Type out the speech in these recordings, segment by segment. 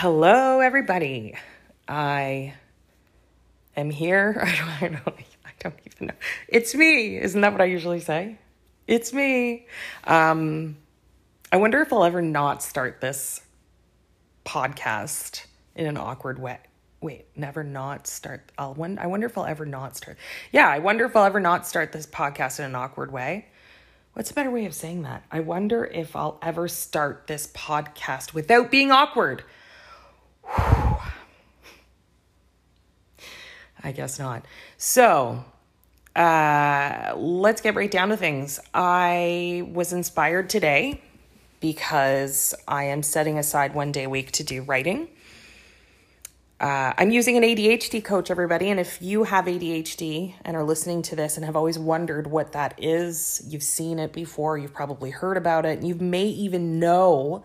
Hello, everybody. I am here. I don't even know. It's me. Isn't that what I usually say? It's me. I wonder if I'll ever not start this podcast in an awkward way. Wait, never not start. I wonder if I'll ever not start. Yeah, I wonder if I'll ever not start this podcast in an awkward way. What's a better way of saying that? I wonder if I'll ever start this podcast without being awkward. I guess not. So, let's get right down to things. I was inspired today because I am setting aside one day a week to do writing. I'm using an ADHD coach, everybody. And if you have ADHD and are listening to this and have always wondered what that is, you've seen it before, you've probably heard about it, and you may even know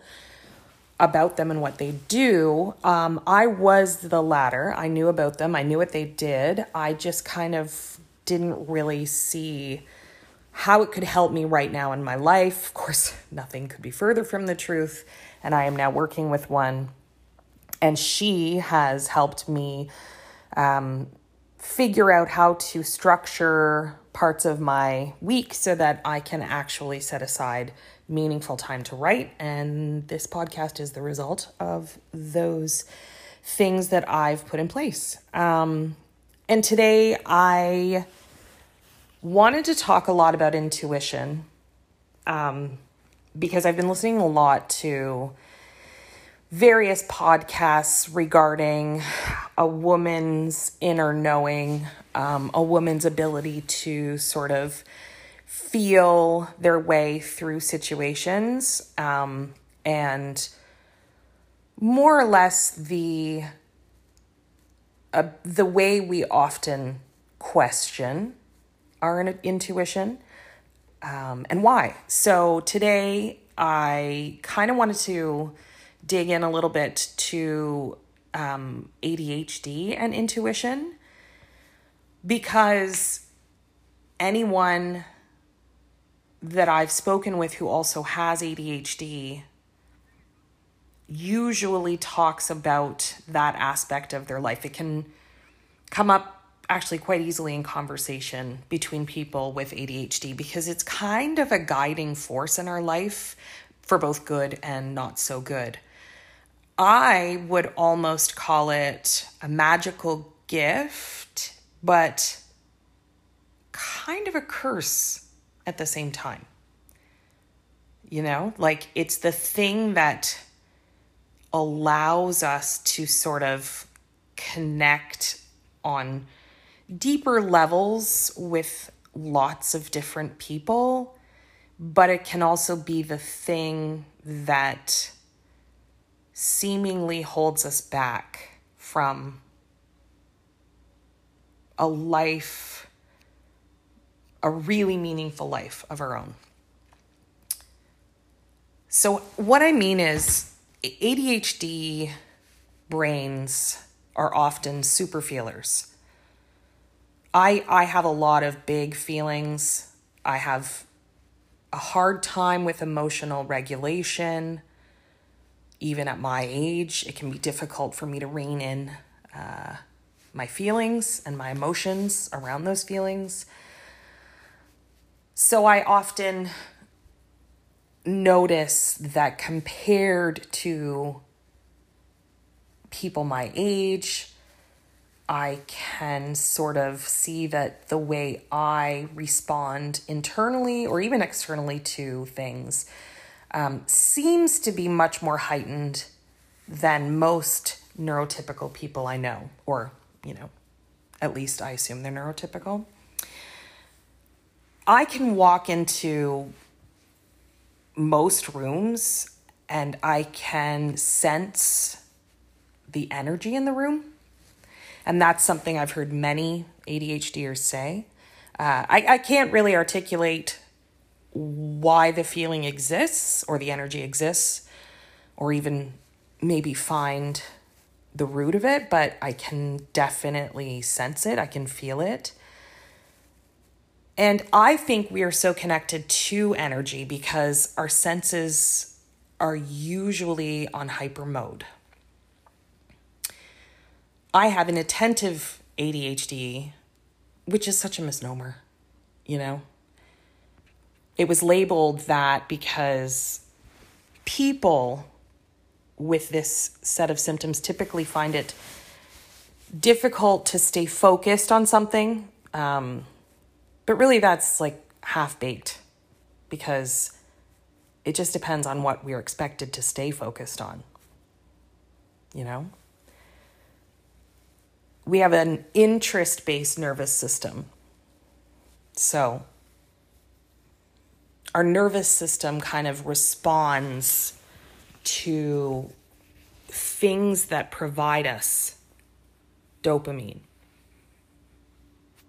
about them and what they do. I was the latter. I knew about them. I knew what they did. I just kind of didn't really see how it could help me right now in my life. Of course, nothing could be further from the truth. And I am now working with one. And she has helped me figure out how to structure parts of my week so that I can actually set aside meaningful time to write. And this podcast is the result of those things that I've put in place. And today I wanted to talk a lot about intuition because I've been listening a lot to various podcasts regarding a woman's inner knowing, a woman's ability to sort of feel their way through situations, and more or less the way we often question our intuition, and why. So today I kind of wanted to dig in a little bit to ADHD and intuition, because anyone that I've spoken with who also has ADHD usually talks about that aspect of their life. It can come up actually quite easily in conversation between people with ADHD because it's kind of a guiding force in our life for both good and not so good. I would almost call it a magical gift, but kind of a curse at the same time. You know, like it's the thing that allows us to sort of connect on deeper levels with lots of different people, but it can also be the thing that seemingly holds us back from a life, a really meaningful life of our own. So what I mean is ADHD brains are often super feelers. I have a lot of big feelings. I have a hard time with emotional regulation. Even at my age, it can be difficult for me to rein in my feelings and my emotions around those feelings. So I often notice that compared to people my age, I can sort of see that the way I respond internally or even externally to things seems to be much more heightened than most neurotypical people I know, or, you know, at least I assume they're neurotypical. I can walk into most rooms and I can sense the energy in the room. And that's something I've heard many ADHDers say. I can't really articulate why the feeling exists or the energy exists, or even maybe find the root of it, but I can definitely sense it. I can feel it. And I think we are so connected to energy because our senses are usually on hyper mode. I have an attentive ADHD, which is such a misnomer, you know. It was labeled that because people with this set of symptoms typically find it difficult to stay focused on something. But really that's like half-baked, because it just depends on what we're expected to stay focused on, you know? We have an interest-based nervous system. So our nervous system kind of responds to things that provide us dopamine,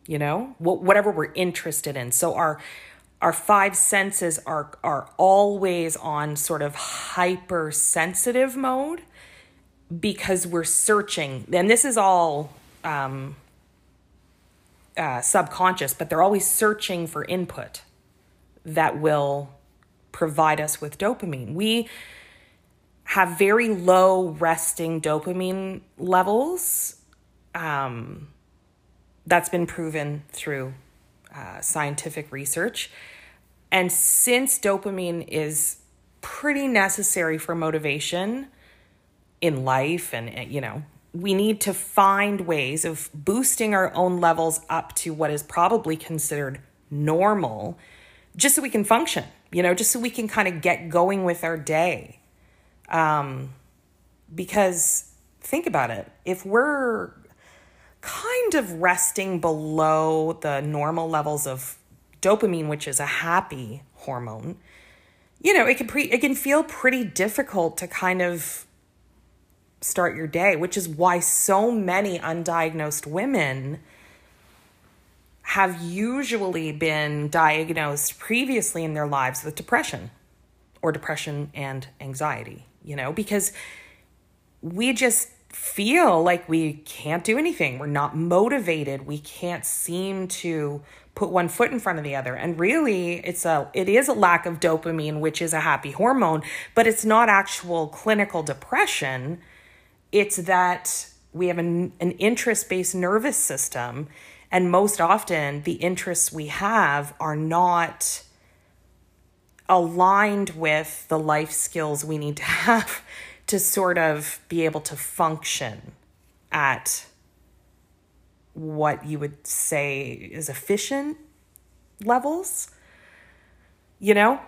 you know, whatever we're interested in. So our five senses are always on sort of hypersensitive mode because we're searching. And this is all subconscious, but they're always searching for input that will provide us with dopamine. We have very low resting dopamine levels. That's been proven through scientific research. And since dopamine is pretty necessary for motivation in life, and, you know, we need to find ways of boosting our own levels up to what is probably considered normal, just so we can function, you know, just so we can kind of get going with our day. Because think about it, if we're kind of resting below the normal levels of dopamine, which is a happy hormone, you know, it can feel pretty difficult to kind of start your day, which is why so many undiagnosed women have usually been diagnosed previously in their lives with depression, or depression and anxiety, you know, because we just feel like we can't do anything. We're not motivated. We can't seem to put one foot in front of the other. And really, it is a lack of dopamine, which is a happy hormone, but it's not actual clinical depression. It's that we have an interest-based nervous system, and most often the interests we have are not aligned with the life skills we need to have to sort of be able to function at what you would say is efficient levels, you know?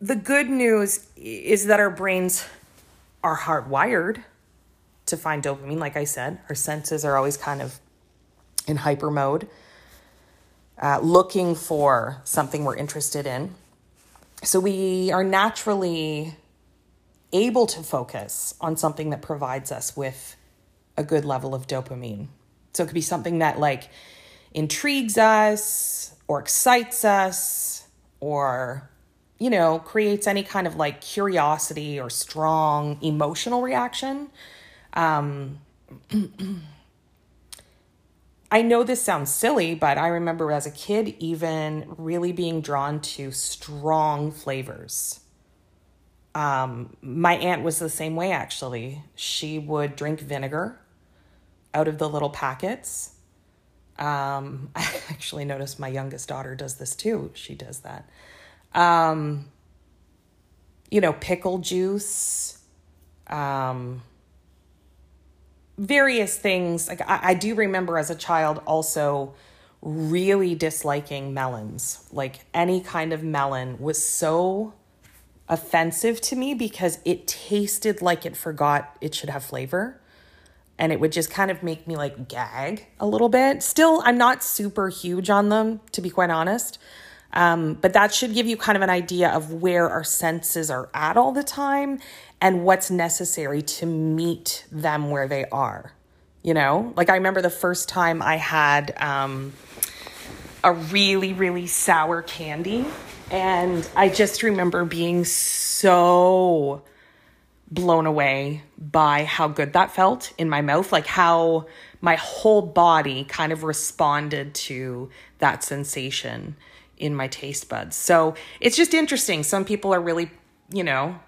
The good news is that our brains are hardwired to find dopamine. Like I said, our senses are always kind of in hyper mode, looking for something we're interested in. So we are naturally able to focus on something that provides us with a good level of dopamine. So it could be something that like intrigues us or excites us, or, you know, creates any kind of like curiosity or strong emotional reaction. I know this sounds silly, but I remember as a kid even really being drawn to strong flavors. My aunt was the same way, actually. She would drink vinegar out of the little packets. I actually noticed my youngest daughter does this too. She does that. You know, pickle juice, various things. Like I do remember as a child also really disliking melons. Like any kind of melon was so offensive to me because it tasted like it forgot it should have flavor. And it would just kind of make me like gag a little bit. Still, I'm not super huge on them, to be quite honest. But that should give you kind of an idea of where our senses are at all the time and what's necessary to meet them where they are, you know? Like I remember the first time I had a really, really sour candy. And I just remember being so blown away by how good that felt in my mouth, like how my whole body kind of responded to that sensation in my taste buds. So it's just interesting. Some people are really, you know,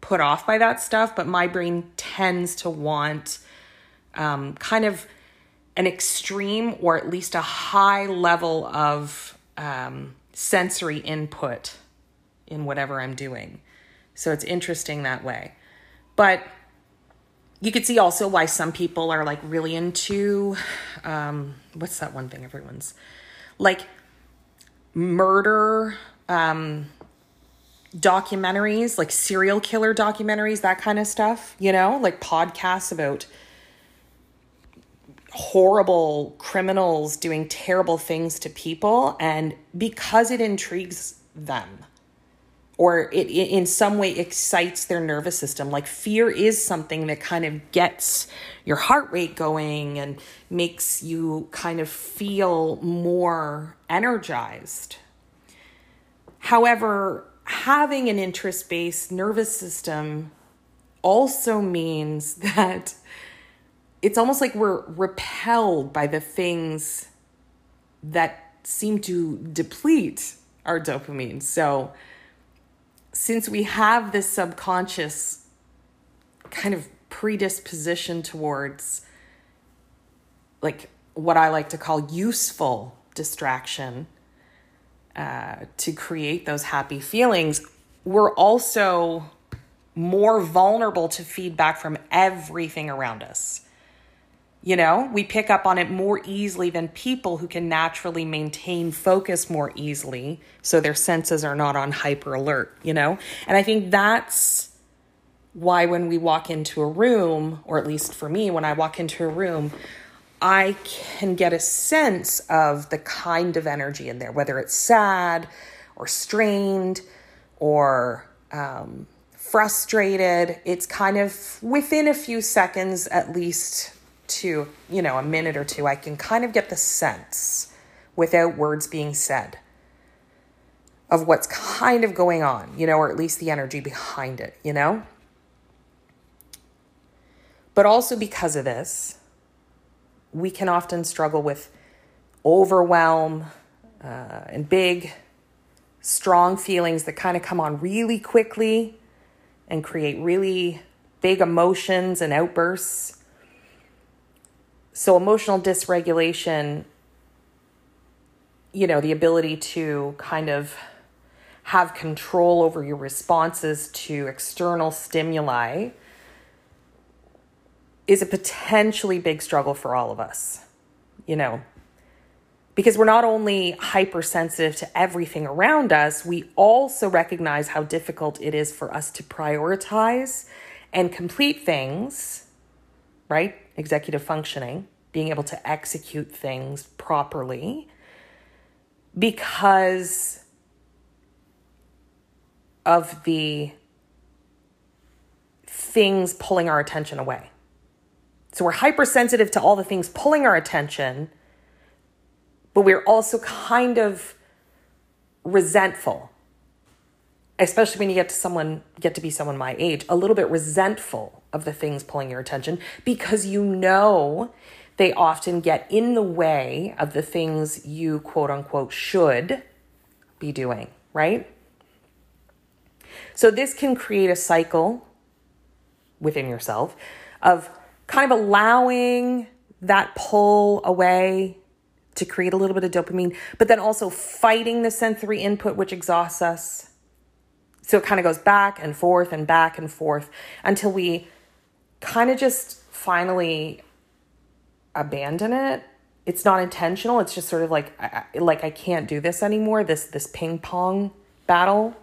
put off by that stuff, but my brain tends to want kind of an extreme or at least a high level of sensory input in whatever I'm doing. So it's interesting that way. But you could see also why some people are like really into, what's that one thing everyone's like, murder documentaries, like serial killer documentaries, that kind of stuff, you know, like podcasts about horrible criminals doing terrible things to people. And because it intrigues them, or it in some way excites their nervous system. Like fear is something that kind of gets your heart rate going and makes you kind of feel more energized. However, having an interest-based nervous system also means that it's almost like we're repelled by the things that seem to deplete our dopamine. So since we have this subconscious kind of predisposition towards like what I like to call useful distraction to create those happy feelings, we're also more vulnerable to feedback from everything around us. You know, we pick up on it more easily than people who can naturally maintain focus more easily, so their senses are not on hyper alert, you know? And I think that's why when we walk into a room, or at least for me, when I walk into a room, I can get a sense of the kind of energy in there, whether it's sad or strained or frustrated. It's kind of within a few seconds at least to, you know, a minute or two, I can kind of get the sense without words being said of what's kind of going on, you know, or at least the energy behind it, you know? But also because of this, we can often struggle with overwhelm and big, strong feelings that kind of come on really quickly and create really big emotions and outbursts. So emotional dysregulation, you know, the ability to kind of have control over your responses to external stimuli is a potentially big struggle for all of us, you know, because we're not only hypersensitive to everything around us, we also recognize how difficult it is for us to prioritize and complete things, right? Executive functioning, being able to execute things properly because of the things pulling our attention away. So we're hypersensitive to all the things pulling our attention, but we're also kind of resentful, especially when you get to be someone my age, a little bit resentful of the things pulling your attention because you know they often get in the way of the things you quote unquote should be doing, right? So this can create a cycle within yourself of kind of allowing that pull away to create a little bit of dopamine, but then also fighting the sensory input, which exhausts us. So it kind of goes back and forth and back and forth until we kind of just finally abandon it. It's not intentional. It's just sort of like, I can't do this anymore. This ping pong battle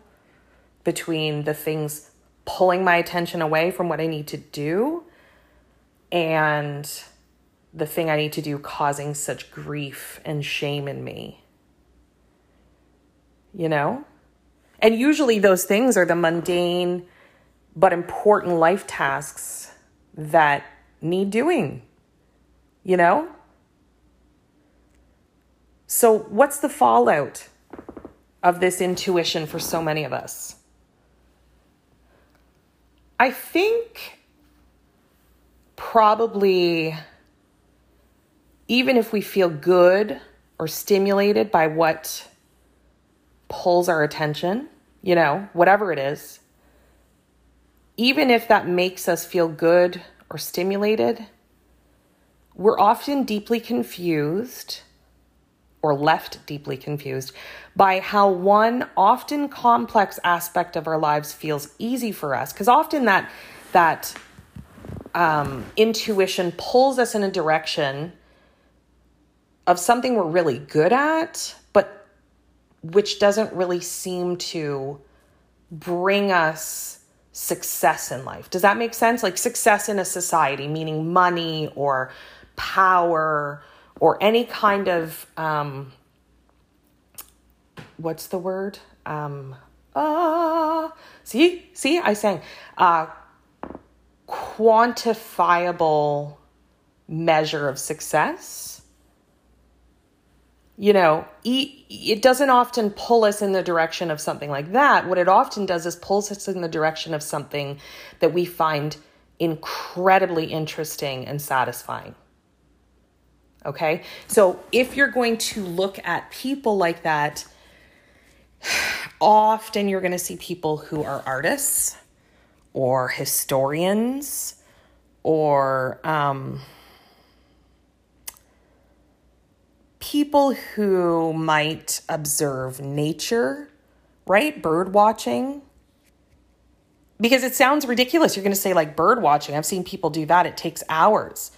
between the things pulling my attention away from what I need to do and the thing I need to do causing such grief and shame in me, you know? And usually those things are the mundane but important life tasks that need doing, you know? So what's the fallout of this intuition for so many of us? I think probably even if we feel good or stimulated by what pulls our attention, you know, whatever it is, even if that makes us feel good or stimulated, We're often deeply confused or left deeply confused by how one often complex aspect of our lives feels easy for us. Because often that intuition pulls us in a direction of something we're really good at, but which doesn't really seem to bring us success in life. Does that make sense? Like success in a society, meaning money or power or any kind of, what's the word? See, I sang, quantifiable measure of success. You know, it doesn't often pull us in the direction of something like that. What it often does is pulls us in the direction of something that we find incredibly interesting and satisfying. Okay? So if you're going to look at people like that, often you're going to see people who are artists or historians or people who might observe nature, right? Bird watching. Because it sounds ridiculous. You're going to say like bird watching. I've seen people do that. It takes hours.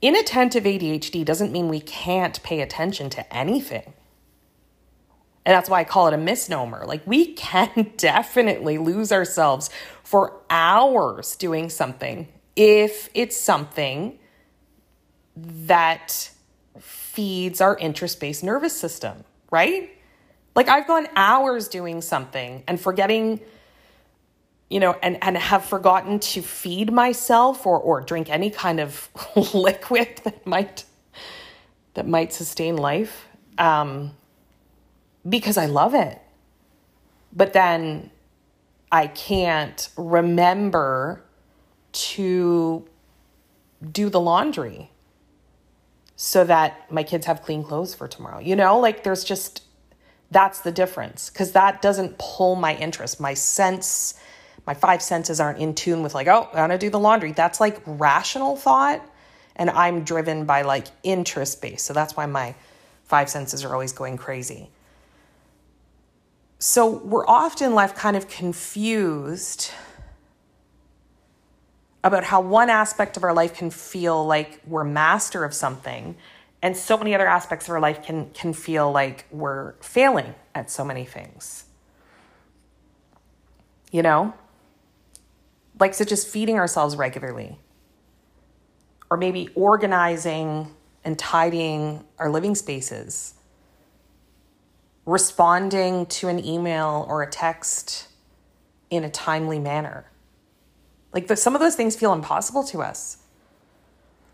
Inattentive ADHD doesn't mean we can't pay attention to anything. And that's why I call it a misnomer. Like we can definitely lose ourselves for hours doing something if it's something that feeds our interest-based nervous system, right? Like I've gone hours doing something and forgetting, you know, and have forgotten to feed myself or drink any kind of liquid that might sustain life because I love it. But then I can't remember to do the laundry so that my kids have clean clothes for tomorrow. You know, like there's just, that's the difference. Because that doesn't pull my interest. My five senses aren't in tune with like, oh, I'm going to do the laundry. That's like rational thought. And I'm driven by like interest-based. So that's why my five senses are always going crazy. So we're often left kind of confused about how one aspect of our life can feel like we're master of something, and so many other aspects of our life can feel like we're failing at so many things. You know? Like, so just feeding ourselves regularly. Or maybe organizing and tidying our living spaces. Responding to an email or a text in a timely manner. Like some of those things feel impossible to us.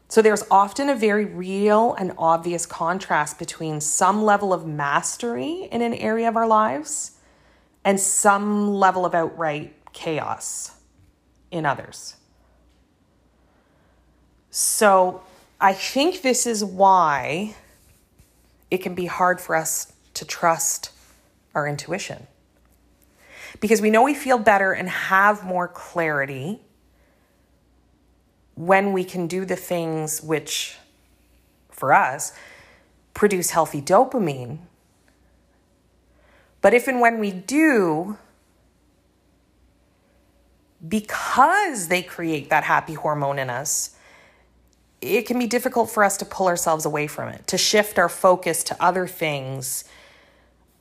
So there's often a very real and obvious contrast between some level of mastery in an area of our lives and some level of outright chaos in others. So I think this is why it can be hard for us to trust our intuition. Because we know we feel better and have more clarity when we can do the things which, for us, produce healthy dopamine. But if and when we do, because they create that happy hormone in us, it can be difficult for us to pull ourselves away from it, to shift our focus to other things,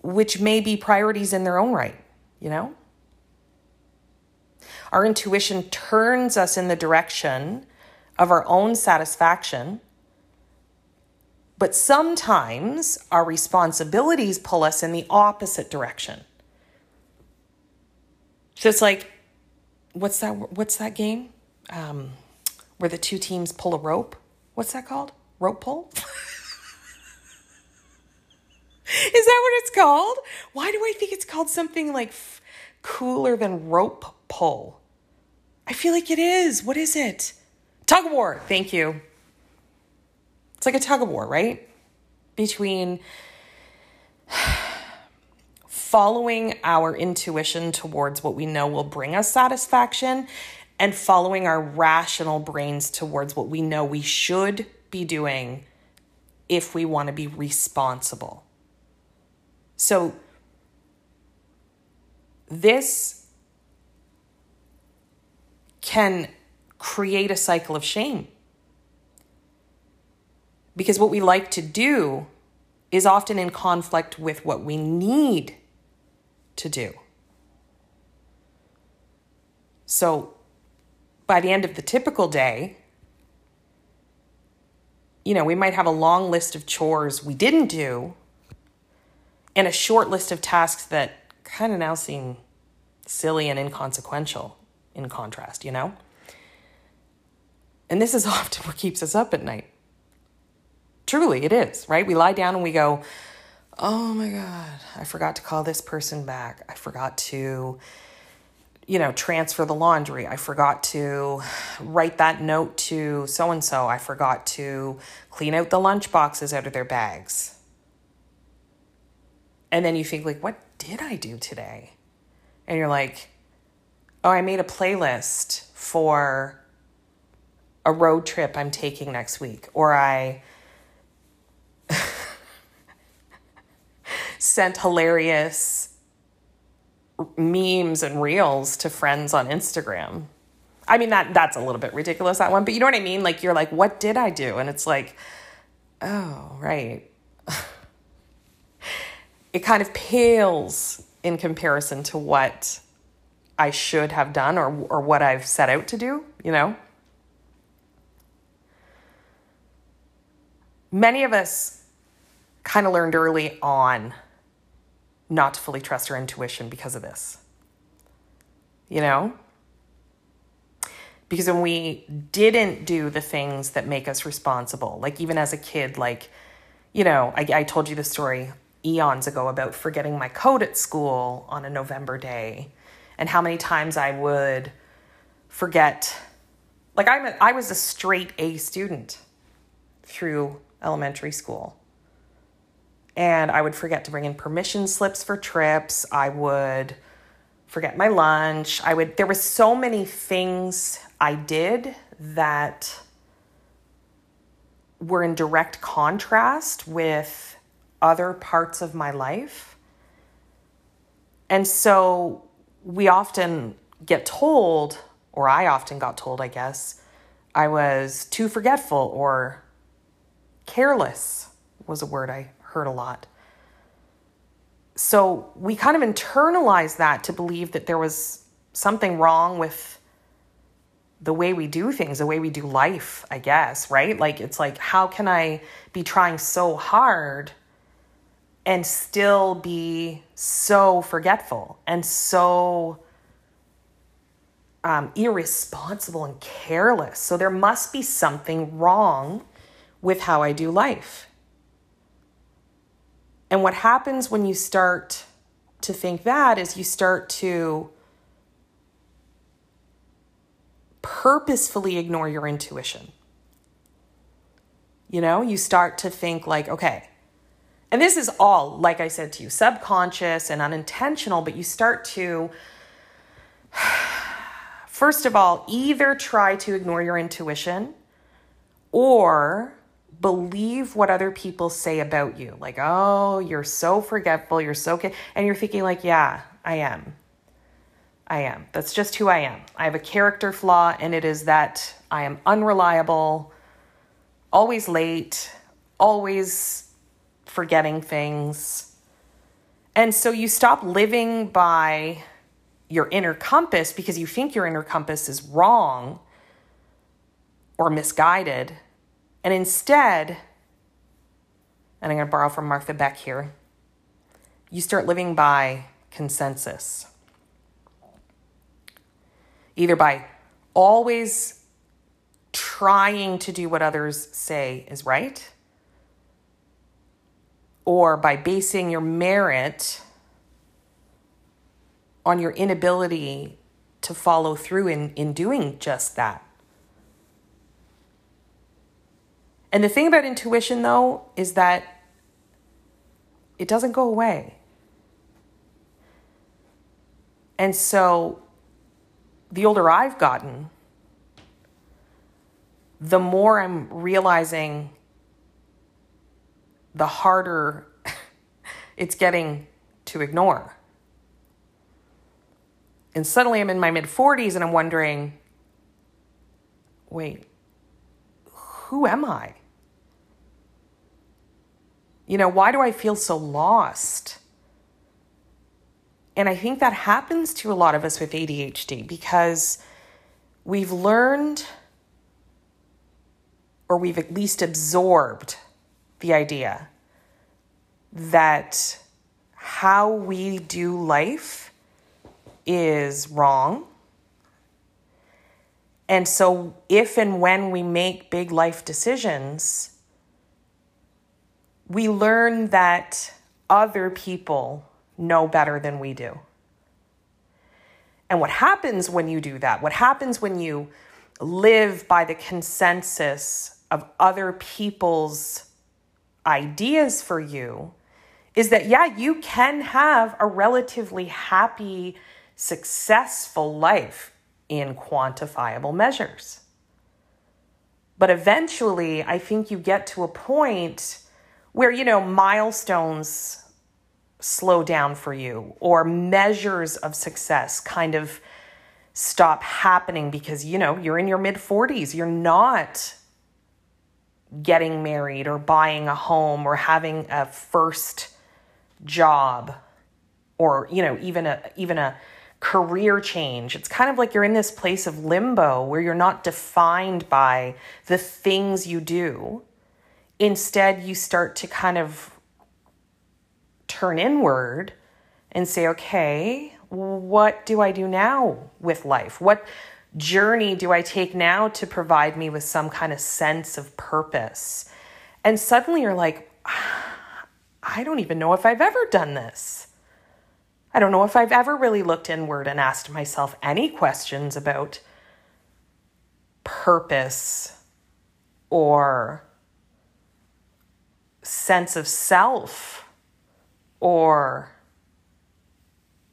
which may be priorities in their own right, you know? Our intuition turns us in the direction of our own satisfaction, but sometimes our responsibilities pull us in the opposite direction. So it's like, what's that game? Where the two teams pull a rope. What's that called? Rope pull? Is that what it's called? Why do I think it's called something like cooler than rope pull? I feel like it is. What is it? Tug of war. Thank you. It's like a tug of war, right? Between following our intuition towards what we know will bring us satisfaction and following our rational brains towards what we know we should be doing if we want to be responsible. So this can create a cycle of shame. Because what we like to do is often in conflict with what we need to do. So by the end of the typical day, you know, we might have a long list of chores we didn't do and a short list of tasks that kind of now seem silly and inconsequential in contrast, you know? And this is often what keeps us up at night. Truly, it is, right? We lie down and we go, oh my God, I forgot to call this person back. I forgot to, you know, transfer the laundry. I forgot to write that note to so-and-so. I forgot to clean out the lunch boxes out of their bags. And then you think like, what did I do today? And you're like, oh, I made a playlist for a road trip I'm taking next week. Or I sent hilarious memes and reels to friends on Instagram. I mean, that's a little bit ridiculous, that one, but you know what I mean? Like, you're like, what did I do? And it's like, oh, right. It kind of pales in comparison to what I should have done or what I've set out to do, you know? Many of us kind of learned early on not to fully trust our intuition because of this, you know? Because when we didn't do the things that make us responsible, like even as a kid, like, you know, I told you the story eons ago about forgetting my coat at school on a November day and how many times I would forget. Like I was a straight A student through elementary school. And I would forget to bring in permission slips for trips. I would forget my lunch. There were so many things I did that were in direct contrast with other parts of my life. And so we often get told, or I often got told, I guess, I was too forgetful, or careless was a word I heard a lot. So we kind of internalize that to believe that there was something wrong with the way we do things, the way we do life, I guess, right? Like, it's like, how can I be trying so hard and still be so forgetful and so irresponsible and careless? So there must be something wrong with how I do life. And what happens when you start to think that is you start to purposefully ignore your intuition. You know, you start to think like, okay, and this is all, like I said to you, subconscious and unintentional, but you start to, first of all, either try to ignore your intuition or believe what other people say about you. Like, oh, you're so forgetful. You're so... And you're thinking like, yeah, I am. That's just who I am. I have a character flaw, and it is that I am unreliable, always late, always forgetting things. And so you stop living by your inner compass because you think your inner compass is wrong or misguided. And instead, and I'm going to borrow from Martha Beck here, you start living by consensus. Either by always trying to do what others say is right, or by basing your merit on your inability to follow through in doing just that. And the thing about intuition, though, is that it doesn't go away. And so the older I've gotten, the more I'm realizing, the harder it's getting to ignore. And suddenly I'm in my mid-40s and I'm wondering, wait, who am I? You know, why do I feel so lost? And I think that happens to a lot of us with ADHD because we've learned, or we've at least absorbed the idea that how we do life is wrong. And so if and when we make big life decisions, we learn that other people know better than we do. And what happens when you do that, what happens when you live by the consensus of other people's ideas for you, is that, yeah, you can have a relatively happy, successful life in quantifiable measures. But eventually, I think you get to a point where, you know, milestones slow down for you, or measures of success kind of stop happening because, you know, you're in your mid-40s. You're not getting married or buying a home or having a first job or, you know, even a career change. It's kind of like you're in this place of limbo where you're not defined by the things you do. Instead, you start to kind of turn inward and say, okay, what do I do now with life? What journey do I take now to provide me with some kind of sense of purpose? And suddenly you're like, I don't even know if I've ever done this. I don't know if I've ever really looked inward and asked myself any questions about purpose or sense of self or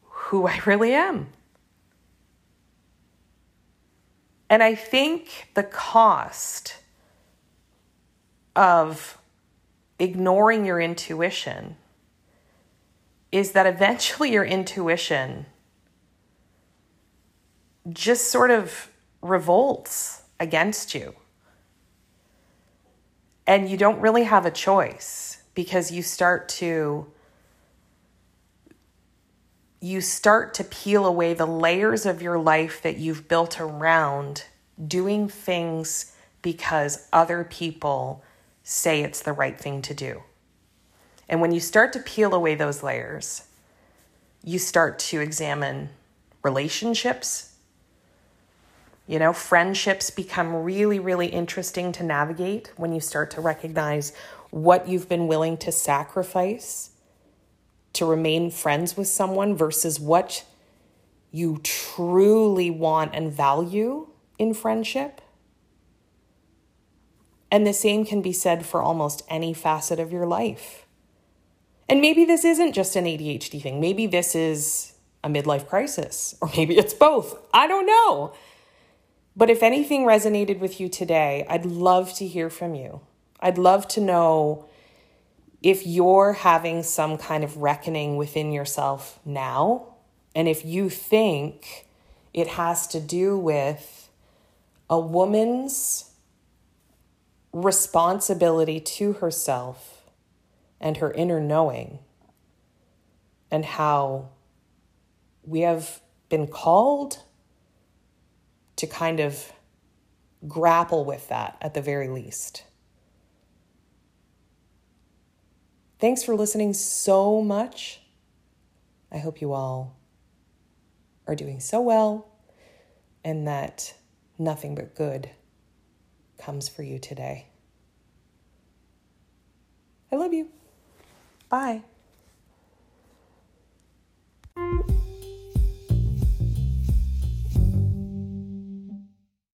who I really am. And I think the cost of ignoring your intuition is that eventually your intuition just sort of revolts against you. And you don't really have a choice because you start to peel away the layers of your life that you've built around doing things because other people say it's the right thing to do. And when you start to peel away those layers, you start to examine relationships. You know, friendships become really, really interesting to navigate when you start to recognize what you've been willing to sacrifice to remain friends with someone versus what you truly want and value in friendship. And the same can be said for almost any facet of your life. And maybe this isn't just an ADHD thing. Maybe this is a midlife crisis, or maybe it's both. I don't know. But if anything resonated with you today, I'd love to hear from you. I'd love to know if you're having some kind of reckoning within yourself now, and if you think it has to do with a woman's responsibility to herself and her inner knowing, and how we have been called to kind of grapple with that at the very least. Thanks for listening so much. I hope you all are doing so well and that nothing but good comes for you today. I love you. Bye.